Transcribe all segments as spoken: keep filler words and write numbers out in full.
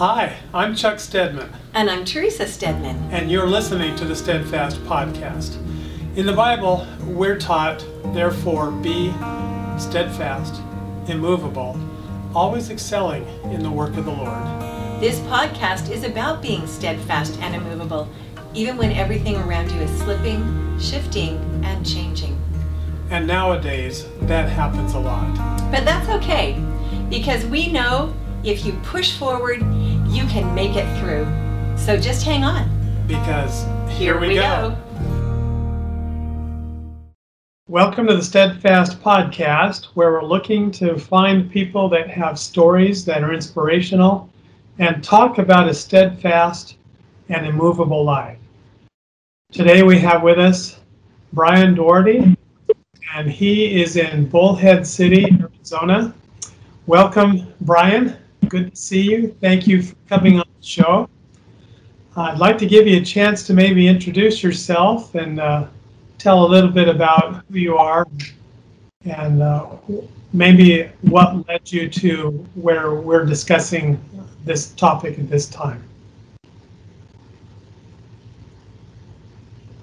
Hi, I'm Chuck Stedman. And I'm Teresa Stedman. And you're listening to the Steadfast Podcast. In the Bible, we're taught, therefore, be steadfast, immovable, always excelling in the work of the Lord. This podcast is about being steadfast and immovable, even when everything around you is slipping, shifting, and changing. And nowadays, that happens a lot. But that's okay, because we know if you push forward, you can make it through. So just hang on. Because here, here we, we go. go. Welcome to the Steadfast Podcast, where we're looking to find people that have stories that are inspirational and talk about a steadfast and immovable life. Today we have with us Bryan Dority, and he is in Bullhead City, Arizona. Welcome, Bryan. Good to see you. Thank you for coming on the show. I'd like to give you a chance to maybe introduce yourself and uh, tell a little bit about who you are and uh, maybe what led you to where we're discussing this topic at this time.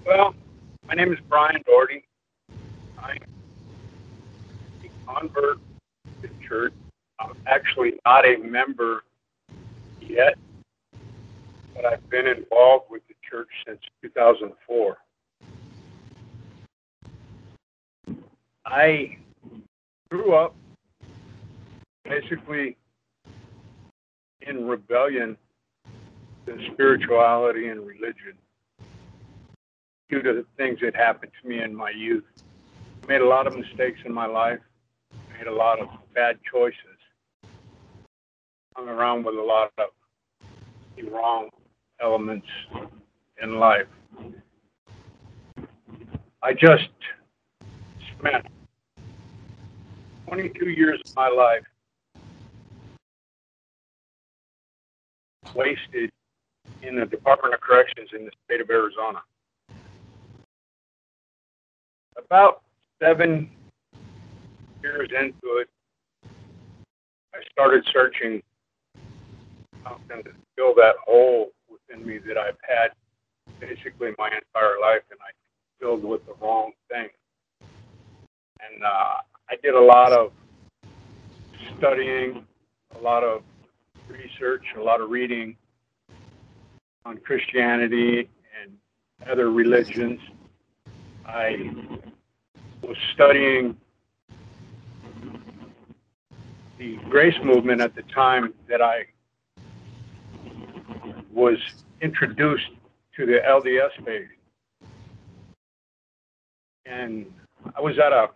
Well, my name is Bryan Dority. I'm a convert to church. I'm actually not a member yet, but I've been involved with the church since two thousand four. I grew up basically in rebellion to spirituality and religion due to the things that happened to me in my youth. I made a lot of mistakes in my life, I made a lot of bad choices. Hung around with a lot of the wrong elements in life. I just spent twenty-two years of my life wasted in the Department of Corrections in the state of Arizona. About seven years into it, I started searching something to fill that hole within me that I've had basically my entire life, and I filled with the wrong thing. And uh, I did a lot of studying, a lot of research, a lot of reading on Christianity and other religions. I was studying the grace movement at the time that I was introduced to the L D S faith. And I was at a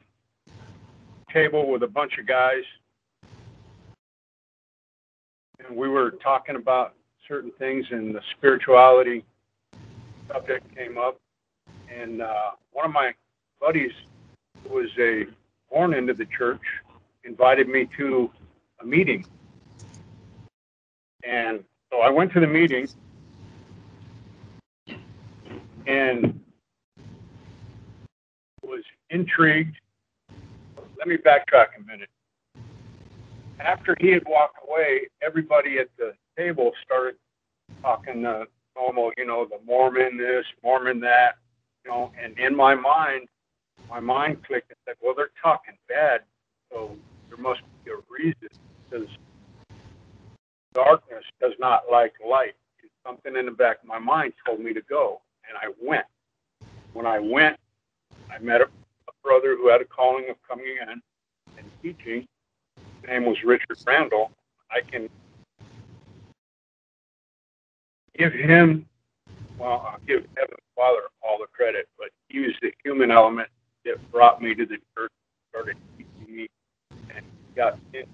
table with a bunch of guys, and we were talking about certain things, and the spirituality subject came up. And uh, one of my buddies, who was a born into the church, invited me to a meeting. And so I went to the meeting, and was intrigued. Let me backtrack a minute. After he had walked away, everybody at the table started talking the normal, you know, the Mormon this, Mormon that, you know, and in my mind, my mind clicked and said, well, they're talking bad, so there must be a reason, because darkness does not like light. And something in the back of my mind told me to go, and I went. When I went, I met a, a brother who had a calling of coming in and teaching. His name was Richard Randall. I can give him, well, I'll give Heavenly Father all the credit, but he was the human element that brought me to the church, started teaching me, and got into it.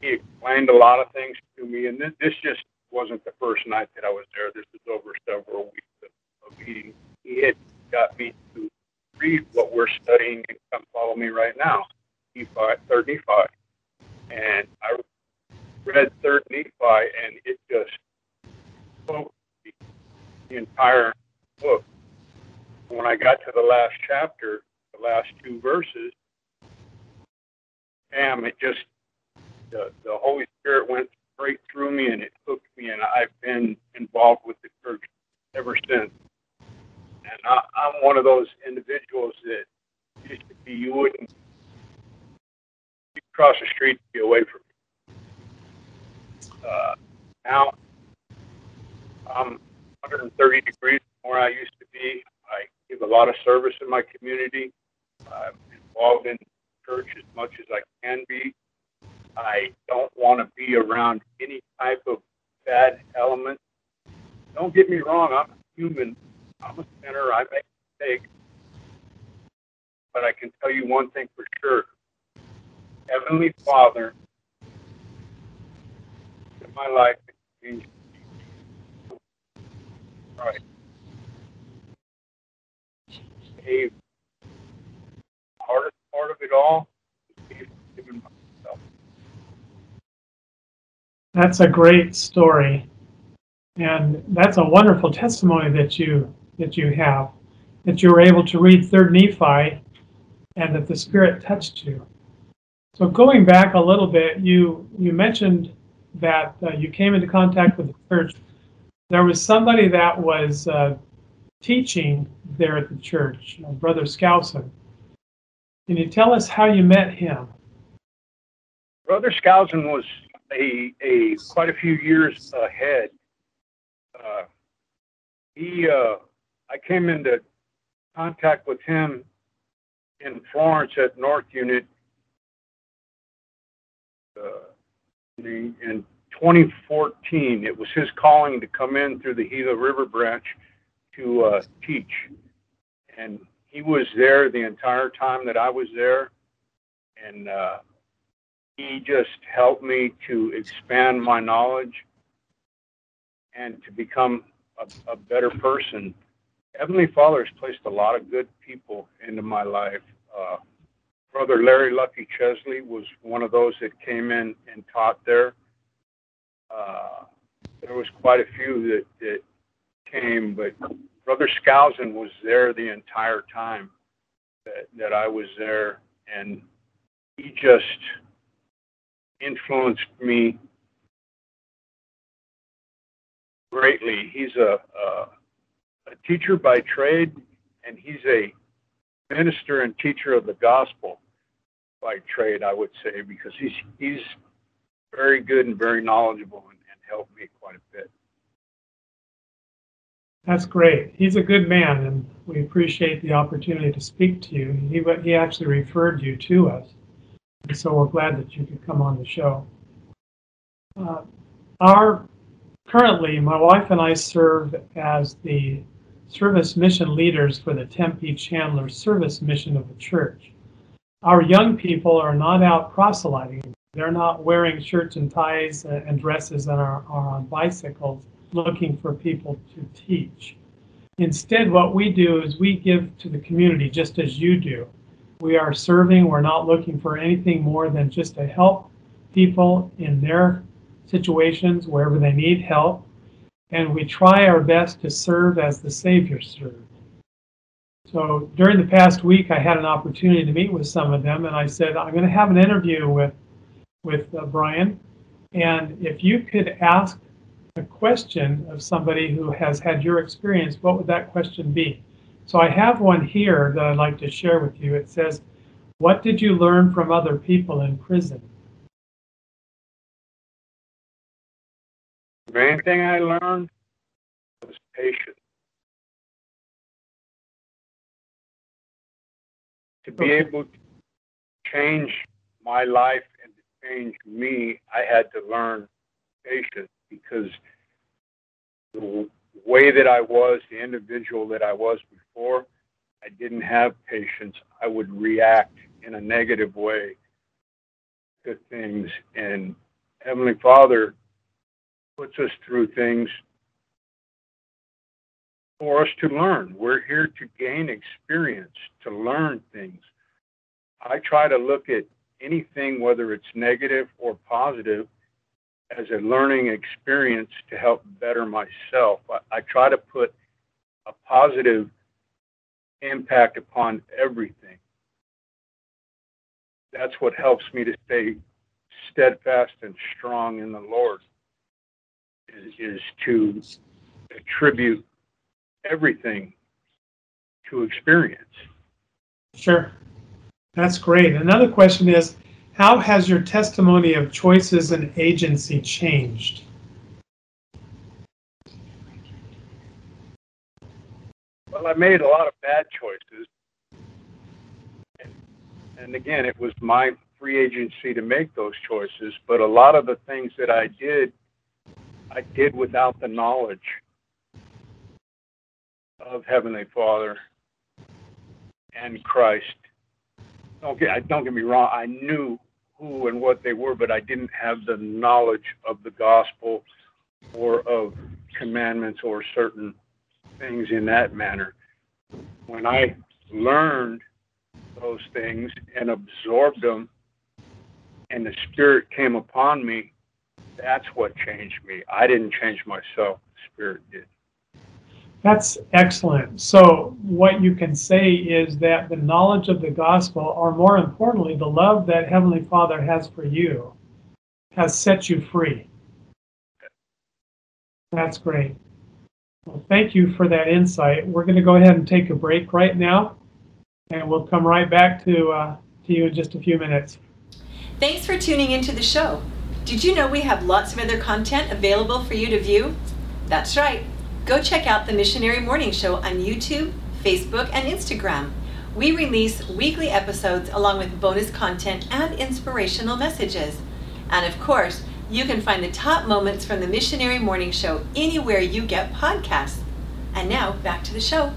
He explained a lot of things to me, and this, this just wasn't the first night that I was there. This was over several weeks of, of meetings. He had got me to read what we're studying and come follow me right now, Third Nephi. And I read Third Nephi, and it just spoke the, the entire book. When I got to the last chapter, the last two verses, damn, it just, the, the Holy Spirit went straight through of those individuals that used to be, you wouldn't you'd cross the street to be away from me. Uh, now, I'm one hundred thirty degrees from where I used to be. I give a lot of service in my community. I'm involved in church as much as I can be. I don't want to be around any type of bad element. Don't get me wrong, I'm human. I'm a sinner. I make mistakes. But I can tell you one thing for sure. Heavenly Father, in my life, changed me. Right. Saved. The hardest part of it all is giving myself. That's a great story. And that's a wonderful testimony that you that you have, that you were able to read Third Nephi, and that the Spirit touched you. So going back a little bit, you you mentioned that uh, you came into contact with the church. There was somebody that was uh, teaching there at the church, you know, Brother Skousen. Can you tell us how you met him? Brother Skousen was a a quite a few years ahead. Uh, he, uh, I came into contact with him in Florence at North Unit uh, in twenty fourteen. It was his calling to come in through the Gila River branch to uh, teach, and he was there the entire time that I was there, and uh, he just helped me to expand my knowledge and to become a, a better person. Heavenly Father has placed a lot of good people into my life. Uh, Brother Larry Lucky Chesley was one of those that came in and taught there. Uh, there was quite a few that, that came, but Brother Skousen was there the entire time that, that I was there, and he just influenced me greatly. He's a, a a teacher by trade, and he's a minister and teacher of the gospel by trade, I would say, because he's he's very good and very knowledgeable, and, and helped me quite a bit. That's great. He's a good man, and we appreciate the opportunity to speak to you. He he actually referred you to us, and so we're glad that you could come on the show. Uh, our Currently, my wife and I serve as the service mission leaders for the Tempe Chandler service mission of the church. Our young people are not out proselyting. They're not wearing shirts and ties and dresses and are, are on bicycles looking for people to teach. Instead, what we do is we give to the community just as you do. We are serving. We're not looking for anything more than just to help people in their situations wherever they need help, and we try our best to serve as the Savior served. So during the past week, I had an opportunity to meet with some of them, and I said, I'm going to have an interview with with uh, Bryan, and if you could ask a question of somebody who has had your experience, what would that question be? So I have one here that I'd like to share with you. It says, what did you learn from other people in prison? The main thing I learned was patience. To be able to change my life and to change me, I had to learn patience, because the way that I was, the individual that I was before, I didn't have patience. I would react in a negative way to things, and Heavenly Father puts us through things for us to learn. We're here to gain experience, to learn things. I try to look at anything, whether it's negative or positive, as a learning experience to help better myself. I, I try to put a positive impact upon everything. That's what helps me to stay steadfast and strong in the Lord, is to attribute everything to experience. Sure. That's great. Another question is, how has your testimony of choices and agency changed? Well, I made a lot of bad choices. And again, it was my free agency to make those choices, but a lot of the things that I did, I did without the knowledge of Heavenly Father and Christ. Don't get, don't get me wrong, I knew who and what they were, but I didn't have the knowledge of the gospel or of commandments or certain things in that manner. When I learned those things and absorbed them and the Spirit came upon me, that's what changed me. I didn't change myself, the Spirit did. That's excellent. So what you can say is that the knowledge of the gospel, or more importantly, the love that Heavenly Father has for you, has set you free. That's great. Well, thank you for that insight. We're going to go ahead and take a break right now, and we'll come right back to, uh, to you in just a few minutes. Thanks for tuning into the show. Did you know we have lots of other content available for you to view? That's right. Go check out the Missionary Morning Show on YouTube, Facebook, and Instagram. We release weekly episodes along with bonus content and inspirational messages. And of course, you can find the top moments from the Missionary Morning Show anywhere you get podcasts. And now, back to the show.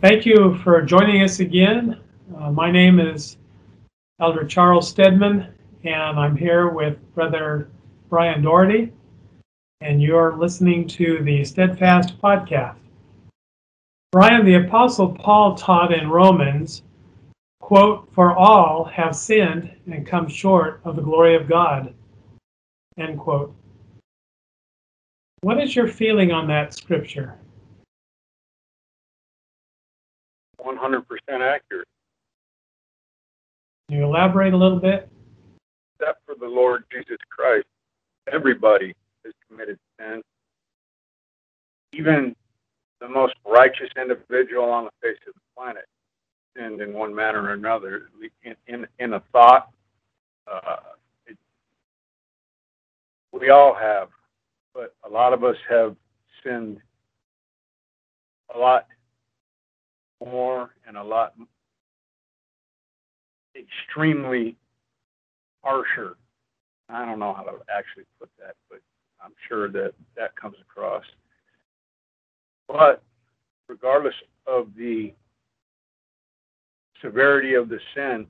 Thank you for joining us again. Uh, my name is Elder Charles Stedman, and I'm here with Brother Bryan Dority. And you're listening to the Steadfast Podcast. Bryan, the Apostle Paul taught in Romans, quote, "For all have sinned and come short of the glory of God," end quote. What is your feeling on that scripture? one hundred percent accurate. Can you elaborate a little bit? Except for the Lord Jesus Christ, everybody has committed sin. Even the most righteous individual on the face of the planet sinned in one manner or another, in, in, in a thought. Uh, it, we all have, but a lot of us have sinned a lot more and a lot extremely harsher. I don't know how to actually put that, but I'm sure that that comes across. But regardless of the severity of the sin,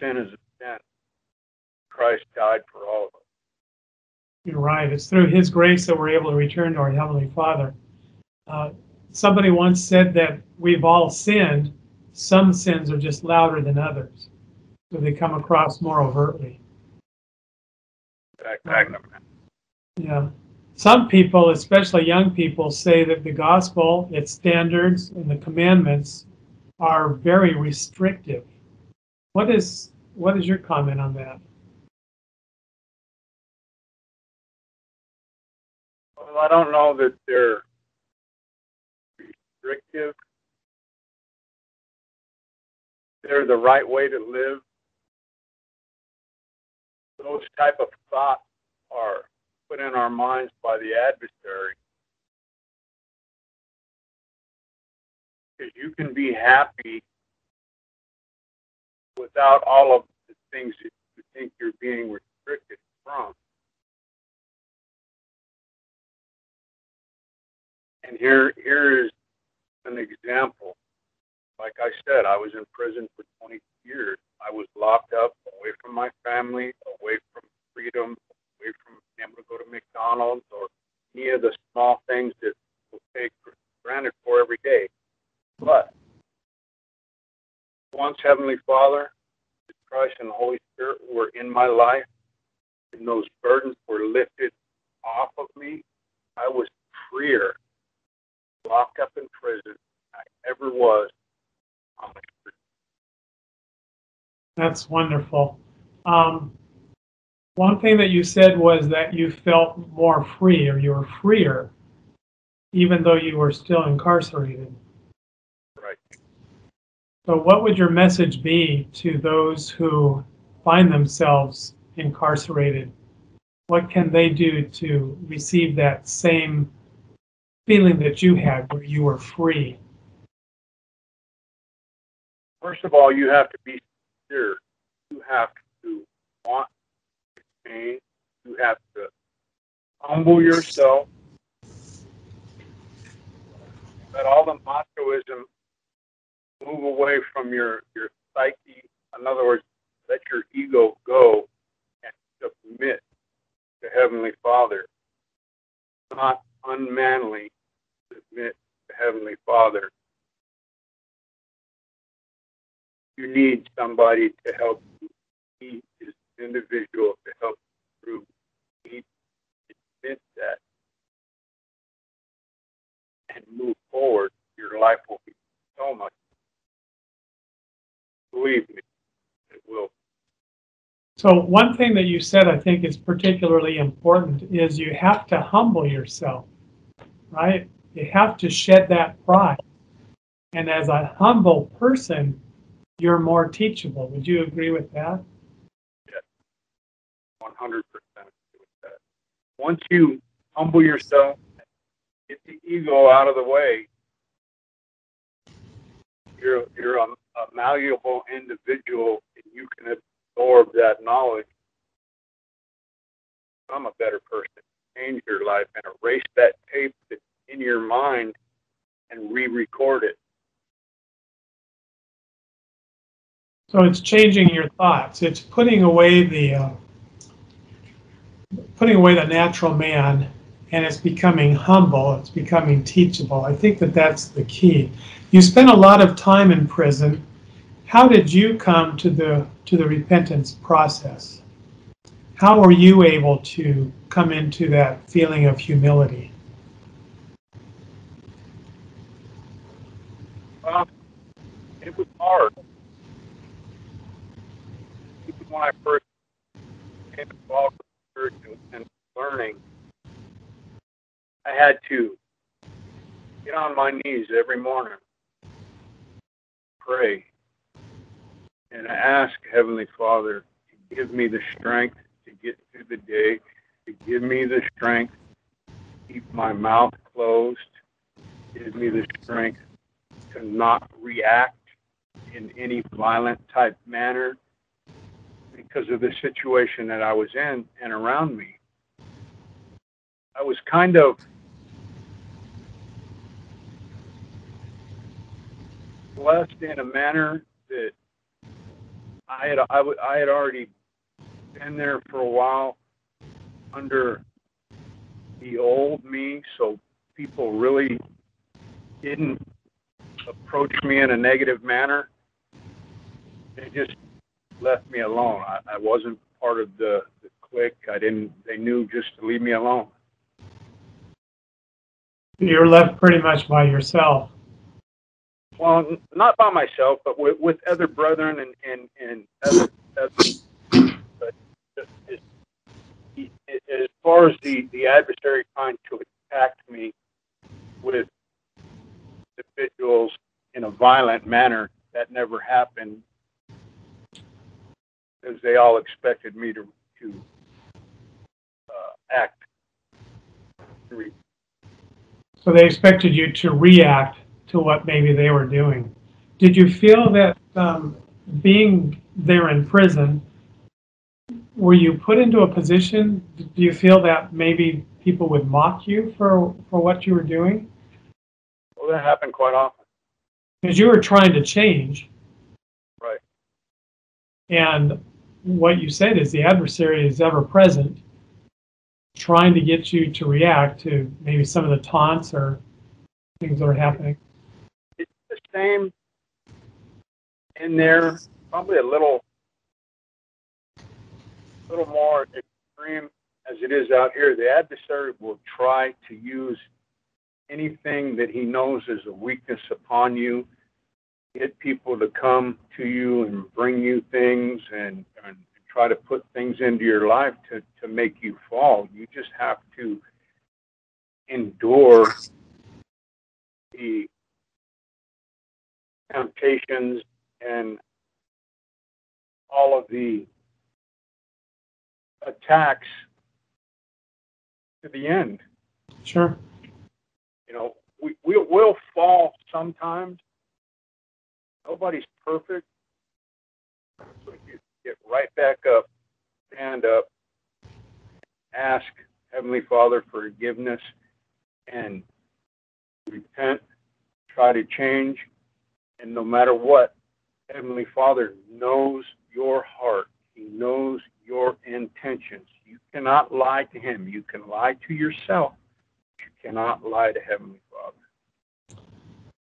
sin is a sin. Christ died for all of us. You're right. It's through His grace that we're able to return to our Heavenly Father. Uh, somebody once said that we've all sinned. Some sins are just louder than others, so they come across more overtly. Yeah. Some people, especially young people, say that the gospel, its standards, and the commandments are very restrictive. What is what is your comment on that? Well, I don't know that they're restrictive. They're the right way to live. Those type of thoughts are put in our minds by the adversary. Because you can be happy without all of the things that you think you're being restricted from. And here, here is an example. Like I said, I was in prison for twenty years. I was locked up, away from my family, away from freedom, away from being able to go to McDonald's or any of the small things that we take for granted for every day. But once Heavenly Father, Christ, and the Holy Spirit were in my life, and those burdens were lifted off of me, I was freer, locked up in prison, I ever was. That's wonderful. Um, one thing that you said was that you felt more free, or you were freer, even though you were still incarcerated. Right. So what would your message be to those who find themselves incarcerated? What can they do to receive that same feeling that you had where you were free? First of all, you have to be sincere. You have to want to change. You have to humble yourself. Let all the machoism move away from your, your psyche. In other words, let your ego go and submit to Heavenly Father. Not unmanly, submit to Heavenly Father. You need somebody to help you. He is an individual to help you through. He admits that and move forward. Your life will be so much. Believe me, it will. So one thing that you said I think is particularly important is you have to humble yourself, right? You have to shed that pride. And as a humble person, you're more teachable. Would you agree with that? Yes, one hundred percent agree with that. Once you humble yourself, get the ego out of the way, you're, you're a, a malleable individual and you can absorb that knowledge, become a better person, change your life, and erase that tape that's in your mind and re-record it. So it's changing your thoughts. It's putting away the uh, putting away the natural man, and it's becoming humble. It's becoming teachable. I think that that's the key. You spent a lot of time in prison. How did you come to the to the repentance process? How were you able to come into that feeling of humility? Well, it was hard. Even when I first came involved with the church and learning, I had to get on my knees every morning, pray, and ask Heavenly Father to give me the strength to get through the day, to give me the strength to keep my mouth closed, give me the strength to not react in any violent type manner because of the situation that I was in and around me. I was kind of blessed in a manner that I had I, w- I had already been there for a while under the old me, so people really didn't approach me in a negative manner. They just left me alone. I, I wasn't part of the, the clique. I didn't. They knew just to leave me alone. You're left pretty much by yourself. Well, not by myself, but with, with other brethren and, and, and other, other but it, it, it, as far as the, the adversary trying to attack me with individuals in a violent manner, that never happened because they all expected me to, to uh, act. So they expected you to react to what maybe they were doing. Did you feel that um, being there in prison, were you put into a position, do you feel that maybe people would mock you for, for what you were doing? Well, that happened quite often. Because you were trying to change. Right. And what you said is the adversary is ever present, trying to get you to react to maybe some of the taunts or things that are happening. It's the same in there, probably a little, little more extreme as it is out here. The adversary will try to use anything that he knows is a weakness upon you, get people to come to you and bring you things and, and try to put things into your life to, to make you fall. You just have to endure the temptations and all of the attacks to the end. Sure. You know, we, we will fall sometimes. Nobody's perfect. So you get right back up, stand up, ask Heavenly Father for forgiveness, and repent, try to change, and no matter what, Heavenly Father knows your heart. He knows your intentions. You cannot lie to Him. You can lie to yourself. You cannot lie to Heavenly Father.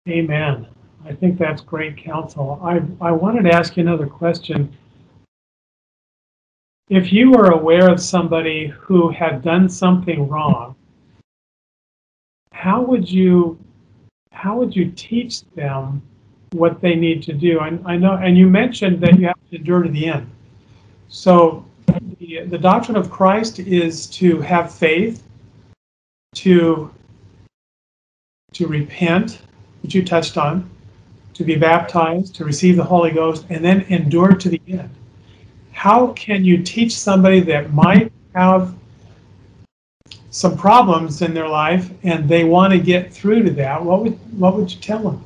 Amen. I think that's great counsel. I I wanted to ask you another question. If you were aware of somebody who had done something wrong, how would you how would you teach them what they need to do? And I know, and you mentioned that you have to endure to the end. So the, the doctrine of Christ is to have faith, to to repent, which you touched on, to be baptized, to receive the Holy Ghost, and then endure to the end. How can you teach somebody that might have some problems in their life and they want to get through to that? What would what would you tell them?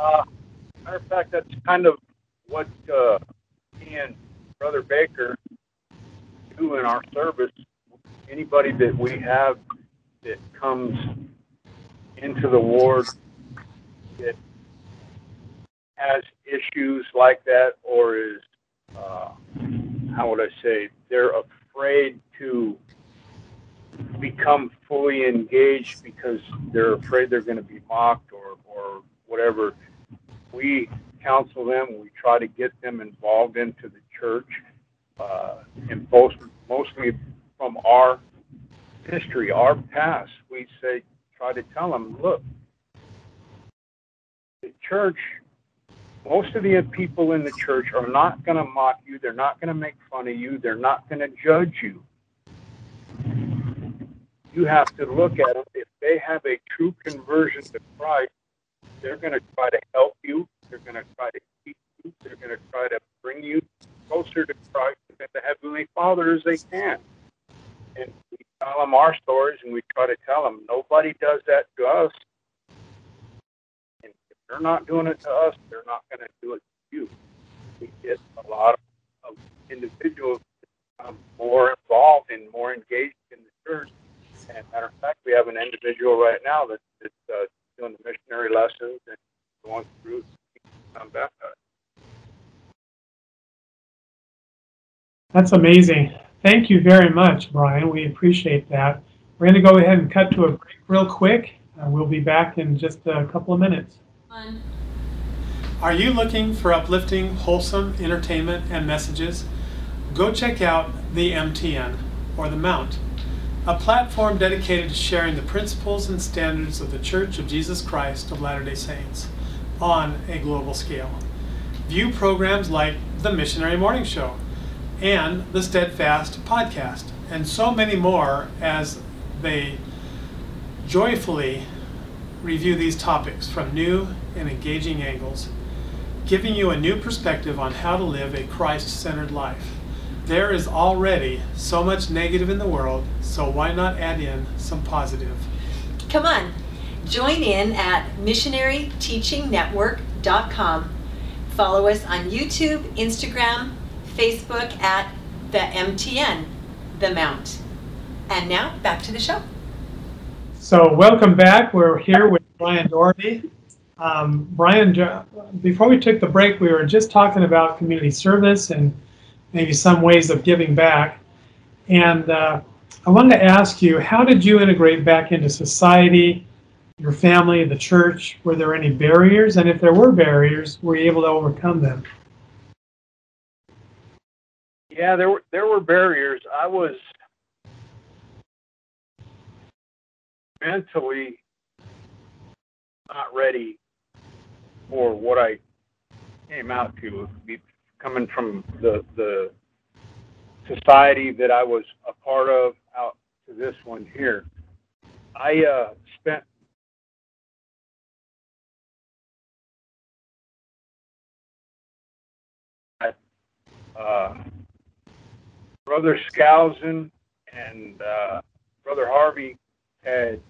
Uh, matter of fact, that's kind of what uh, he and Brother Baker do in our service. Anybody that we have that comes into the ward that has issues like that, or is, uh, how would I say, they're afraid to become fully engaged because they're afraid they're going to be mocked or, or whatever. We counsel them. We try to get them involved into the church, uh, and both, mostly from our history, our past. We say, try to tell them, look, the church, most of the people in the church are not going to mock you. They're not going to make fun of you. They're not going to judge you. You have to look at it. If they have a true conversion to Christ, they're going to try to help you. They're going to try to teach you. They're going to try to bring you closer to Christ and to Heavenly Father as they can. And we tell them our stories, and we try to tell them, nobody does that to us. They're not doing it to us. They're not going to do it to you. We get a lot of individuals um, more involved and more engaged in the church. And matter of fact, we have an individual right now that's, that's uh, doing the missionary lessons and going through become baptized. That's amazing. Thank you very much, Bryan. We appreciate that. We're going to go ahead and cut to a break real quick. Uh, we'll be back in just a couple of minutes. Are you looking for uplifting, wholesome entertainment and messages? Go check out the M T N, or The Mount, a platform dedicated to sharing the principles and standards of the Church of Jesus Christ of Latter-day Saints on a global scale. View programs like the Missionary Morning Show and the Steadfast Podcast, and so many more as they joyfully review these topics from new and engaging angles, giving you a new perspective on how to live a Christ-centered life. There is already so much negative in the world, so why not add in some positive? Come on, join in at missionary teaching network dot com. Follow us on YouTube, Instagram, Facebook at the M T N, The Mount. And now, back to the show. So welcome back. We're here with Bryan Dority. Um, Bryan, before we took the break, we were just talking about community service and maybe some ways of giving back. And uh, I wanted to ask you, how did you integrate back into society, your family, the church? Were there any barriers? And if there were barriers, were you able to overcome them? Yeah, there were, there were barriers. I was mentally not ready for what I came out to, coming from the the society that I was a part of out to this one here. I uh, spent uh, Brother Skousen and uh, Brother Harvey had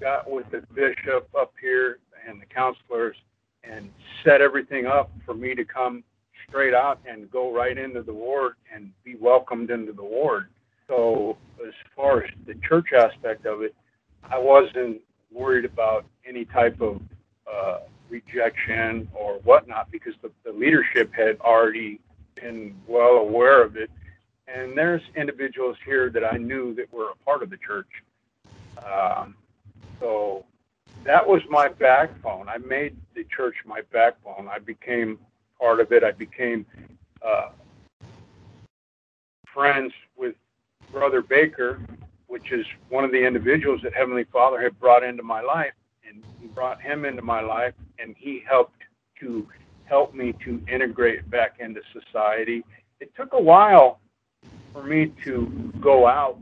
got with the bishop up here and the counselors and set everything up for me to come straight out and go right into the ward and be welcomed into the ward. So as far as the church aspect of it, I wasn't worried about any type of uh, rejection or whatnot, because the, the leadership had already been well aware of it. And there's individuals here that I knew that were a part of the church. Um, so that was my backbone. I made the church my backbone. I became part of it. I became uh, friends with Brother Baker, which is one of the individuals that Heavenly Father had brought into my life, and he brought him into my life, and he helped to help me to integrate back into society. It took a while for me to go out,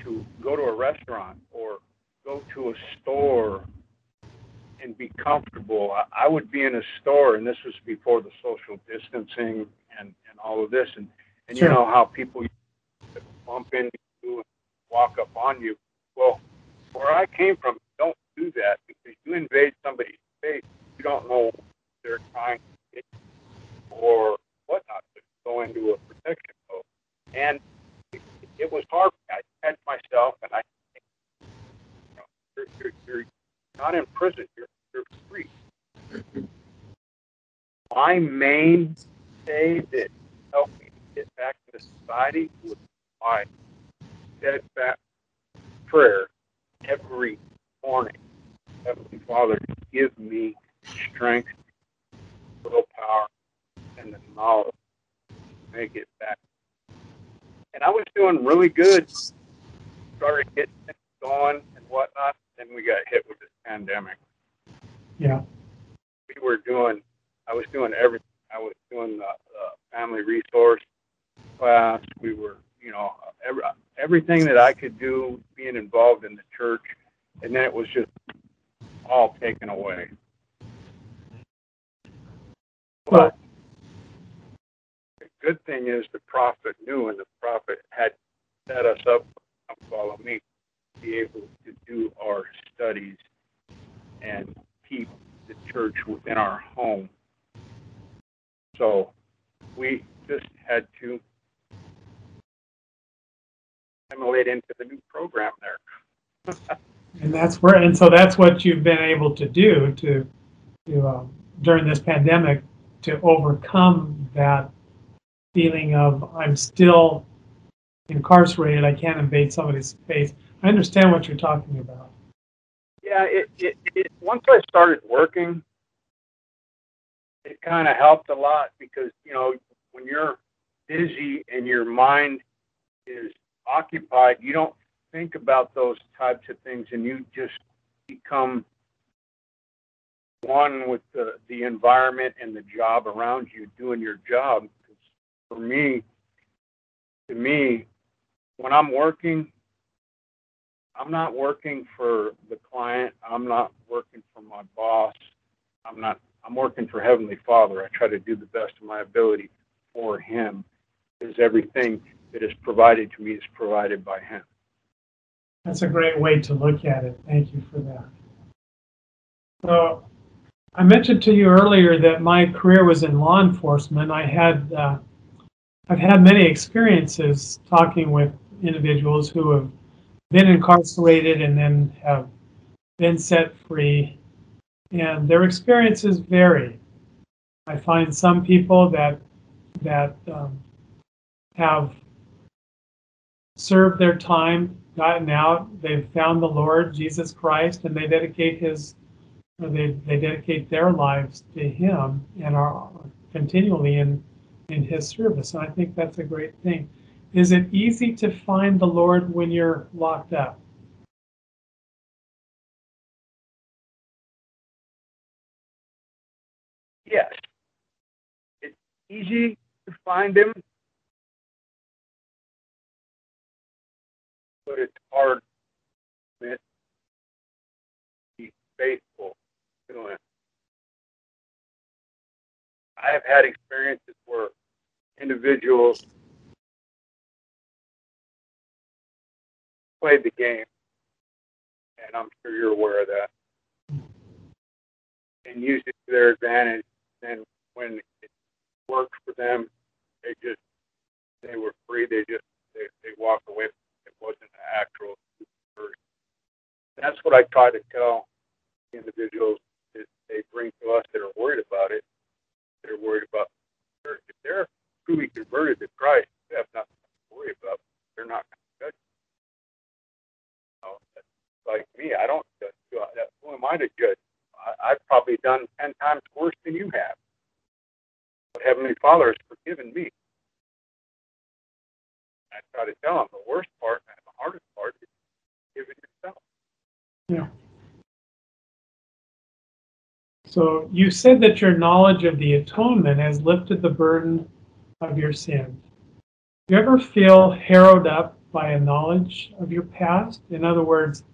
to go to a restaurant or go to a store and be comfortable. I, I would be in a store, and this was before the social distancing and, and all of this, and, and sure. You know how people bump into you and walk up on you. Well, where I came from, don't do that, because you invade somebody's space, you don't know what they're trying to get or whatnot, to go into a protection mode. And it, it was hard. I had myself, and I you know, you're, you're, you're not in prison, you're, you're free. My main day that helped me get back to society was my steadfast prayer every morning. Heavenly Father, give me strength, willpower, and the knowledge to make it back. And I was doing really good. Started getting things going and whatnot, then we got hit with this pandemic. Yeah. We were doing, I was doing everything. I was doing the, the family resource class. We were You know, every, everything that I could do, being involved in the church, and then it was just all taken away. Well, but the good thing is the prophet knew, and the prophet had set us up, come follow me, to be able to do our studies and keep the church within our home. So we just had to assimilate into the new program there. and that's where, and so that's what you've been able to do to, to uh, during this pandemic, to overcome that feeling of I'm still incarcerated, I can't invade somebody's space. I understand what you're talking about. Yeah, it, it, it once I started working, it kind of helped a lot, because, you know, when you're busy and your mind is occupied, you don't think about those types of things, and you just become one with the, the environment and the job around you, doing your job. For me, to me, when I'm working, I'm not working for the client. I'm not working for my boss. I'm not, I'm working for Heavenly Father. I try to do the best of my ability for Him, because everything that is provided to me is provided by Him. That's a great way to look at it. Thank you for that. So I mentioned to you earlier that my career was in law enforcement. I had, uh, I've had many experiences talking with individuals who have been incarcerated and then have been set free, and their experiences vary. I find some people that, that um, have served their time, gotten out, they've found the Lord Jesus Christ, and they dedicate his, or they, they dedicate their lives to Him and are continually in, in His service. And I think that's a great thing. Is it easy to find the Lord when you're locked up? Yes. It's easy to find Him, but it's hard to be faithful to Him. I have had experiences where individuals played the game, and I'm sure you're aware of that, and used it to their advantage. And when it worked for them, they just, they were free. They just, they, they walked away. It wasn't an actual conversion. That's what I try to tell individuals that they bring to us that are worried about it. They're worried about, if they're truly converted to Christ, they have nothing to worry about. They're not going to judge you. You know, like me, I don't judge you. Who am I to judge? I, I've probably done ten times worse than you have. But Heavenly Father has forgiven me. I try to tell them the worst part and the hardest part is forgiving yourself. Yeah. So you said that your knowledge of the atonement has lifted the burden of your sin. Do you ever feel harrowed up by a knowledge of your past? In other words,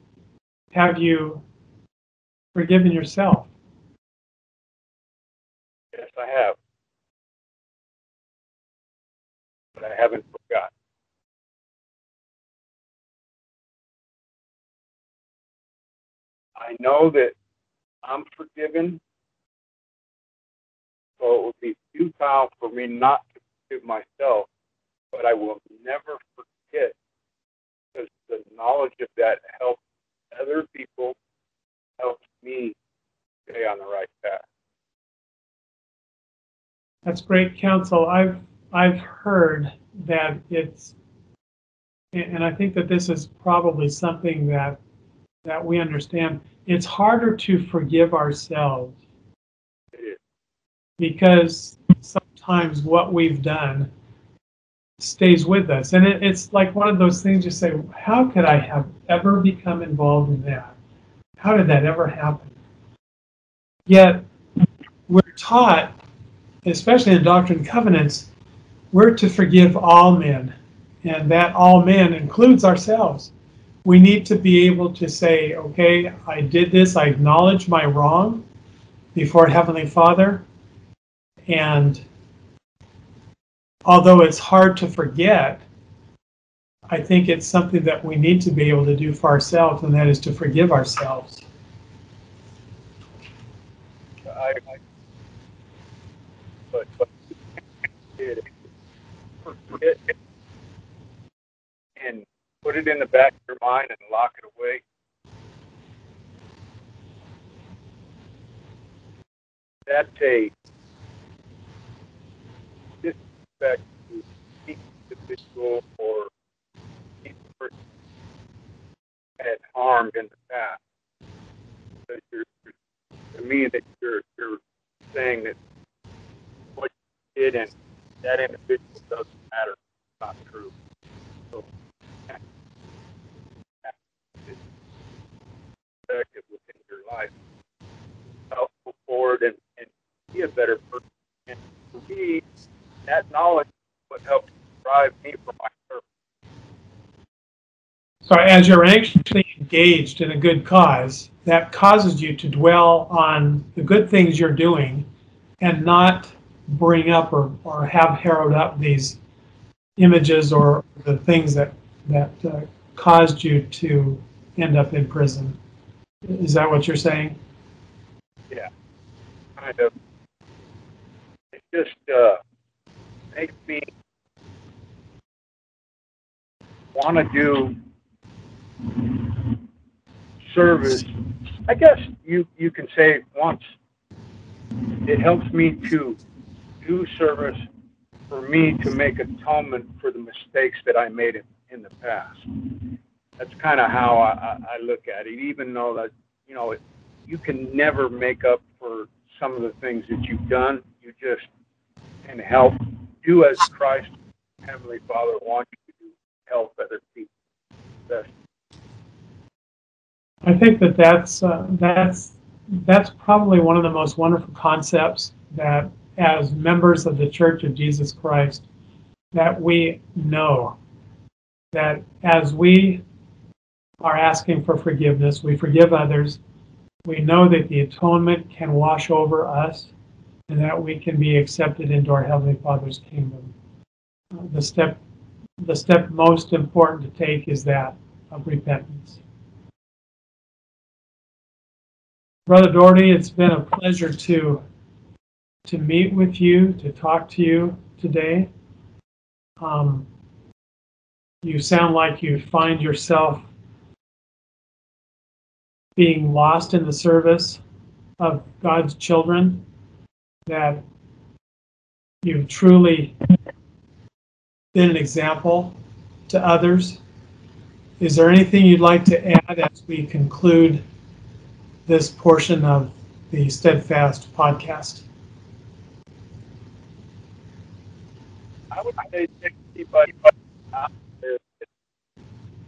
have you forgiven yourself? Yes, I have. But I haven't forgotten. I know that I'm forgiven, so it would be futile for me not to forgive myself, but I will never forget, because the knowledge of that helps other people, helps me stay on the right path. That's great counsel. I've I've heard that it's, and I think that this is probably something that that we understand. It's harder to forgive ourselves because sometimes what we've done stays with us. And it, it's like one of those things you say, how could I have ever become involved in that? How did that ever happen? Yet we're taught, especially in Doctrine and Covenants, we're to forgive all men. And that all men includes ourselves. We need to be able to say, okay, I did this, I acknowledge my wrong before Heavenly Father. And although it's hard to forget, I think it's something that we need to be able to do for ourselves, and that is to forgive ourselves. I, I, but, but it, forget it, and put it in the back of your mind and lock it away. That's a disrespect to each individual or each person had harmed in the past. So you're, to me, that you're, you're saying that what you did and that individual doesn't matter. It's not true. So, perspective within your life, help move forward and, and be a better person. And for me, that knowledge would help drive me for my purpose. So as you're anxiously engaged in a good cause, that causes you to dwell on the good things you're doing and not bring up or, or have harrowed up these images or the things that, that uh, caused you to end up in prison. Is that what you're saying? Yeah, kind of. It just uh, makes me want to do service. I guess you, you can say once. It helps me to do service for me to make atonement for the mistakes that I made in, in the past. That's kind of how I, I look at it, even though that, you know, it, you can never make up for some of the things that you've done. You just can help do as Christ, Heavenly Father, wants you to do, help other people. That's, I think that that's, uh, that's, that's probably one of the most wonderful concepts that as members of the Church of Jesus Christ, that we know that as we are asking for forgiveness, we forgive others. We know that the atonement can wash over us and that we can be accepted into our Heavenly Father's kingdom. Uh, the step, the step most important to take is that of repentance. Brother Dority, it's been a pleasure to to meet with you, to talk to you today. Um, you sound like you find yourself being lost in the service of God's children, that you've truly been an example to others. Is there anything you'd like to add as we conclude this portion of the Steadfast podcast? I would say to anybody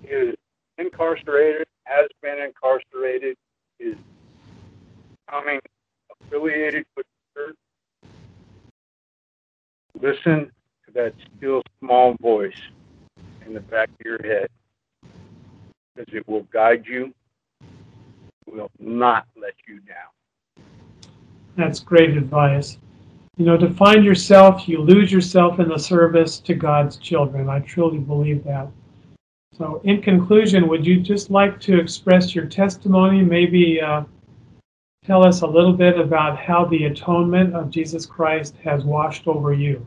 is incarcerated, has been incarcerated, is becoming affiliated with the church, listen to that still small voice in the back of your head, because it will guide you. Will not let you down. That's great advice. You know, to find yourself, you lose yourself in the service to God's children. I truly believe that. So in conclusion, would you just like to express your testimony? Maybe uh, tell us a little bit about how the atonement of Jesus Christ has washed over you.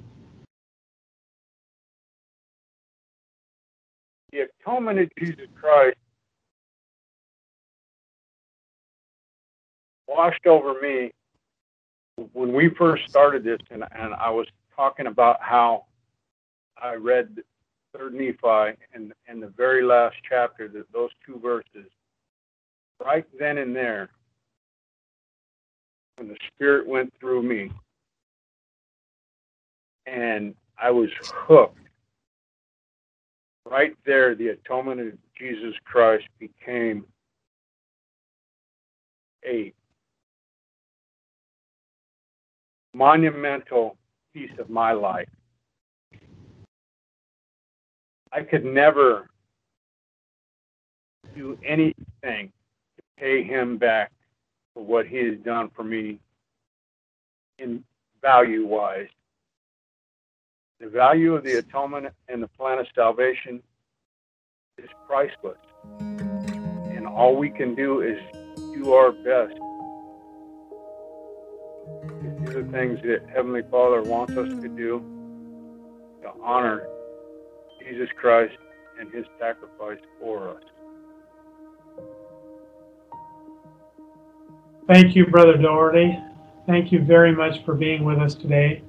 The atonement of Jesus Christ washed over me when we first started this, and, and I was talking about how I read Third Nephi and, and the very last chapter, that those two verses, right then and there, when the Spirit went through me, and I was hooked. Right there, the atonement of Jesus Christ became a monumental piece of my life. I could never do anything to pay him back for what he has done for me in value-wise. The value of the atonement and the plan of salvation is priceless. And all we can do is do our best the things that Heavenly Father wants us to do, to honor Jesus Christ and his sacrifice for us. Thank you, Brother Dority. Thank you very much for being with us today.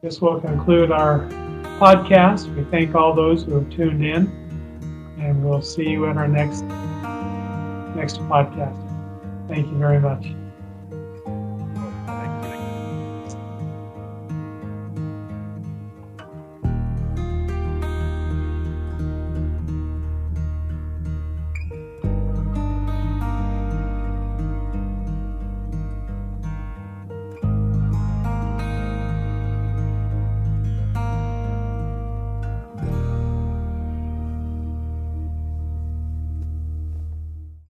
This will conclude our podcast. We thank all those who have tuned in, and we'll see you in our next, next podcast. Thank you very much.